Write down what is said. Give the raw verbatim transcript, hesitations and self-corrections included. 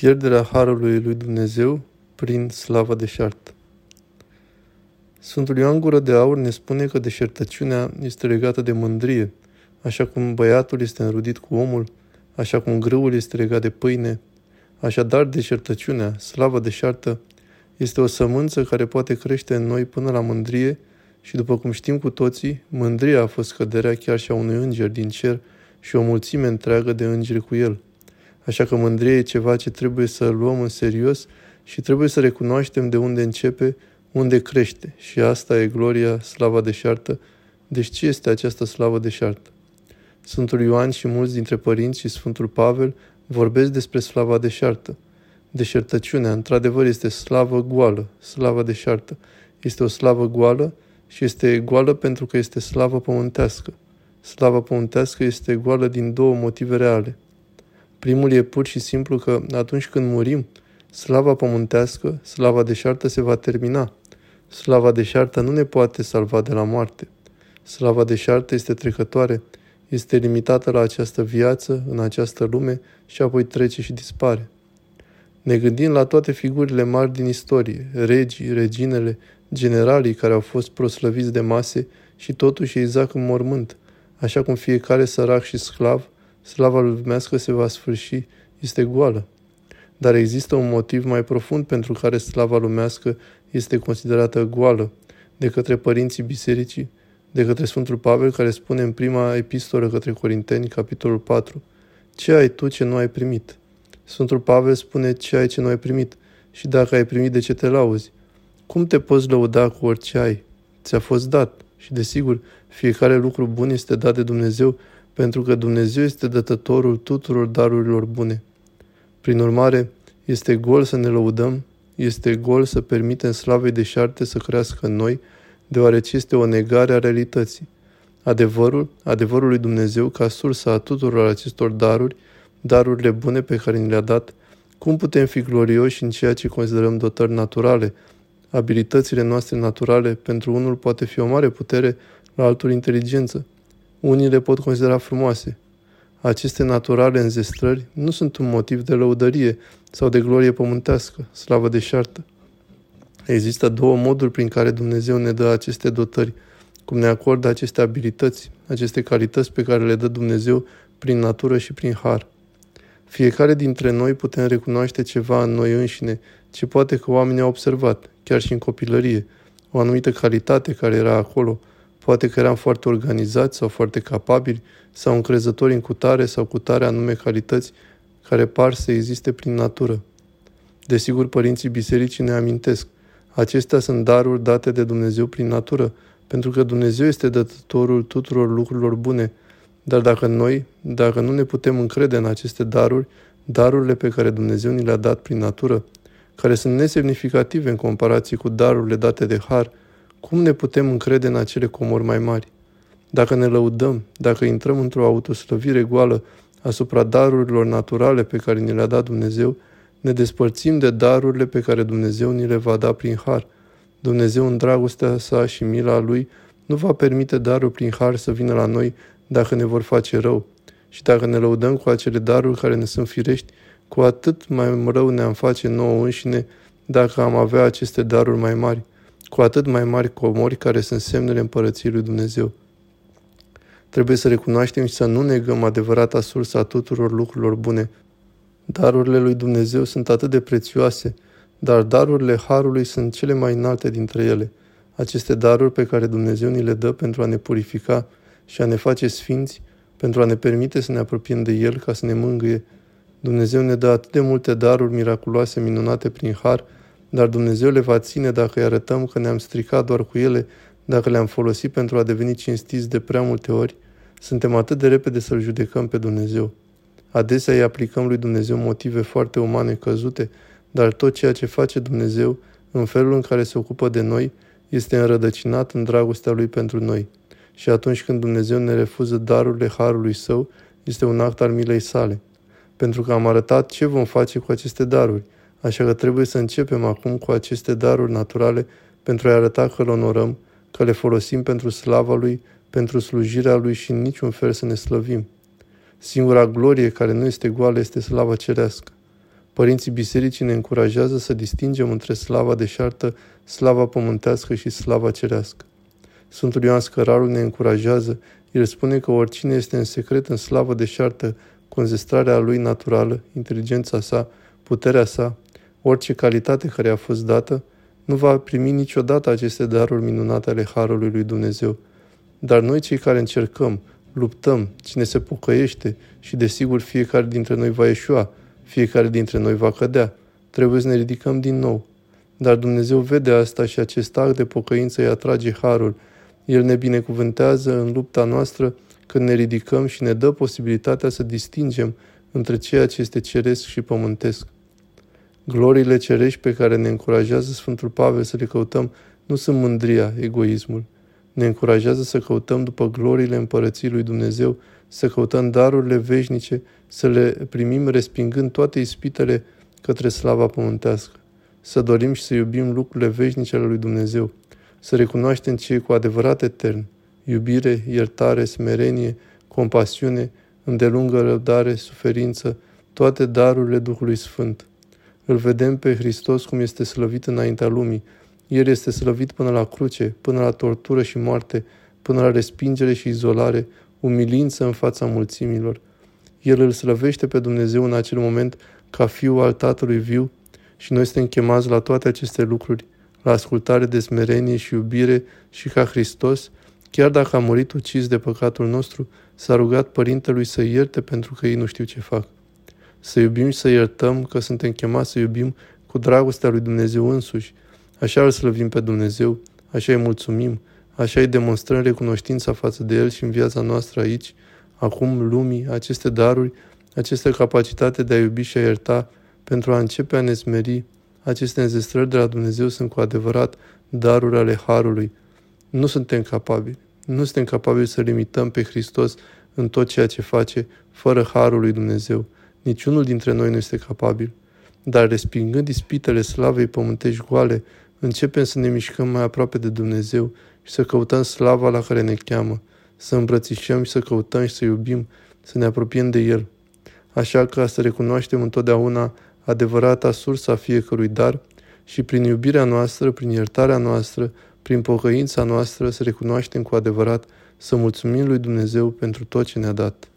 Pierderea harului lui Dumnezeu prin slava deșartă. Sfântul Ioan Gură de Aur ne spune că deșertăciunea este legată de mândrie, așa cum băiatul este înrudit cu omul, așa cum grâul este legat de pâine. Așadar, deșertăciunea, slava deșartă, este o sămânță care poate crește în noi până la mândrie și, după cum știm cu toții, mândria a fost căderea chiar și a unui înger din cer și o mulțime întreagă de îngeri cu el. Așa că mândria e ceva ce trebuie să luăm în serios și trebuie să recunoaștem de unde începe, unde crește. Și asta e gloria, slava deșartă. Deci ce este această slavă deșartă? Sfântul Ioan și mulți dintre părinți și Sfântul Pavel vorbesc despre slava deșartă. Deșertăciunea, într-adevăr, este slavă goală, slava deșartă. Este o slavă goală și este goală pentru că este slavă pământească. Slava pământească este goală din două motive reale. Primul e pur și simplu că atunci când murim, slava pământească, slava deșartă se va termina. Slava deșartă nu ne poate salva de la moarte. Slava deșartă este trecătoare, este limitată la această viață, în această lume și apoi trece și dispare. Ne gândim la toate figurile mari din istorie, regii, reginele, generalii care au fost proslăviți de mase și totuși ei zac în mormânt, așa cum fiecare sărac și sclav, slava lumească se va sfârși, este goală. Dar există un motiv mai profund pentru care slava lumească este considerată goală de către părinții bisericii, de către Sfântul Pavel, care spune în prima epistolă către Corinteni, capitolul patru, ce ai tu ce nu ai primit? Sfântul Pavel spune ce ai ce nu ai primit și dacă ai primit, de ce te lauzi? Cum te poți lăuda cu orice ai? Ți-a fost dat și, desigur, fiecare lucru bun este dat de Dumnezeu, pentru că Dumnezeu este dătătorul tuturor darurilor bune. Prin urmare, este gol să ne lăudăm, este gol să permitem slavei deșarte să crească în noi, deoarece este o negare a realității. Adevărul, adevărul lui Dumnezeu, ca sursa a tuturor acestor daruri, darurile bune pe care ni le-a dat, cum putem fi glorioși în ceea ce considerăm dotări naturale? Abilitățile noastre naturale pentru unul poate fi o mare putere, la altul inteligență. Unii le pot considera frumoase. Aceste naturale înzestrări nu sunt un motiv de lăudărie sau de glorie pământească, slavă deșartă. Există două moduri prin care Dumnezeu ne dă aceste dotări, cum ne acordă aceste abilități, aceste calități pe care le dă Dumnezeu prin natură și prin har. Fiecare dintre noi putem recunoaște ceva în noi înșine, ce poate că oamenii au observat, chiar și în copilărie, o anumită calitate care era acolo. Poate că eram foarte organizați sau foarte capabili sau încrezători în cutare sau cutare anume calități care par să existe prin natură. Desigur, părinții bisericii ne amintesc. Acestea sunt daruri date de Dumnezeu prin natură, pentru că Dumnezeu este dătătorul tuturor lucrurilor bune. Dar dacă noi, dacă nu ne putem încrede în aceste daruri, darurile pe care Dumnezeu ni le-a dat prin natură, care sunt nesemnificative în comparație cu darurile date de har, cum ne putem încrede în acele comori mai mari? Dacă ne lăudăm, dacă intrăm într-o autoslăvire goală asupra darurilor naturale pe care ni le-a dat Dumnezeu, ne despărțim de darurile pe care Dumnezeu ni le va da prin har. Dumnezeu, în dragostea sa și mila lui, nu va permite darul prin har să vină la noi dacă ne vor face rău. Și dacă ne lăudăm cu acele daruri care ne sunt firești, cu atât mai rău ne-am face nouă înșine dacă am avea aceste daruri mai mari, cu atât mai mari comori care sunt semnele împărăției lui Dumnezeu. Trebuie să recunoaștem și să nu negăm adevărata sursă a tuturor lucrurilor bune. Darurile lui Dumnezeu sunt atât de prețioase, dar darurile harului sunt cele mai înalte dintre ele. Aceste daruri pe care Dumnezeu ni le dă pentru a ne purifica și a ne face sfinți, pentru a ne permite să ne apropiem de El ca să ne mângâie. Dumnezeu ne dă atât de multe daruri miraculoase, minunate prin har, dar Dumnezeu le va ține dacă îi arătăm că ne-am stricat doar cu ele, dacă le-am folosit pentru a deveni cinstiți de prea multe ori, suntem atât de repede să-L judecăm pe Dumnezeu. Adesea îi aplicăm lui Dumnezeu motive foarte umane căzute, dar tot ceea ce face Dumnezeu, în felul în care se ocupă de noi, este înrădăcinat în dragostea Lui pentru noi. Și atunci când Dumnezeu ne refuză darurile harului Său, este un act al milei sale. Pentru că am arătat ce vom face cu aceste daruri, așa că trebuie să începem acum cu aceste daruri naturale pentru a-i arăta că le onorăm, că le folosim pentru slava Lui, pentru slujirea Lui și în niciun fel să ne slăvim. Singura glorie care nu este goală este slava cerească. Părinții Bisericii ne încurajează să distingem între slava deșartă, slava pământească și slava cerească. Sfântul Ioan Scărarul ne încurajează, el spune că oricine este în secret în slavă deșartă, cu înzestrarea lui naturală, inteligența sa, puterea sa, orice calitate care a fost dată, nu va primi niciodată aceste daruri minunate ale Harului lui Dumnezeu. Dar noi cei care încercăm, luptăm, cine se pocăiește și desigur fiecare dintre noi va ieșua, fiecare dintre noi va cădea, trebuie să ne ridicăm din nou. Dar Dumnezeu vede asta și acest act de pocăință îi atrage Harul. El ne binecuvântează în lupta noastră când ne ridicăm și ne dă posibilitatea să distingem între ceea ce este ceresc și pământesc. Gloriile cerești pe care ne încurajează Sfântul Pavel să le căutăm nu sunt mândria, egoismul. Ne încurajează să căutăm după gloriile împărăției lui Dumnezeu, să căutăm darurile veșnice, să le primim respingând toate ispitele către slava pământească. Să dorim și să iubim lucrurile veșnice ale lui Dumnezeu, să recunoaștem ce e cu adevărat etern, iubire, iertare, smerenie, compasiune, îndelungă răbdare, suferință, toate darurile Duhului Sfânt. Îl vedem pe Hristos cum este slăvit înaintea lumii. El este slăvit până la cruce, până la tortură și moarte, până la respingere și izolare, umilință în fața mulțimilor. El îl slăvește pe Dumnezeu în acel moment ca Fiul al Tatălui viu și noi suntem chemați la toate aceste lucruri, la ascultare de smerenie și iubire și ca Hristos, chiar dacă a murit ucis de păcatul nostru, s-a rugat Părintelui să ierte pentru că ei nu știu ce fac. Să iubim și să iertăm că suntem chemați să iubim cu dragostea lui Dumnezeu însuși. Așa îl slăvim pe Dumnezeu, așa îi mulțumim, așa îi demonstrăm recunoștința față de El și în viața noastră aici, acum, lumii, aceste daruri, această capacitate de a iubi și a ierta, pentru a începe a ne smeri. Aceste înzestrări de la Dumnezeu sunt cu adevărat daruri ale Harului. Nu suntem capabili, nu suntem capabili să limităm pe Hristos în tot ceea ce face, fără Harul lui Dumnezeu. Niciunul dintre noi nu este capabil. Dar respingând ispitele slavei pământești goale, începem să ne mișcăm mai aproape de Dumnezeu și să căutăm slava la care ne cheamă, să îmbrățișăm și să căutăm și să iubim, să ne apropiem de El. Așa că să recunoaștem întotdeauna adevărata sursa fiecărui dar și prin iubirea noastră, prin iertarea noastră, prin pocăința noastră să recunoaștem cu adevărat, să mulțumim lui Dumnezeu pentru tot ce ne-a dat.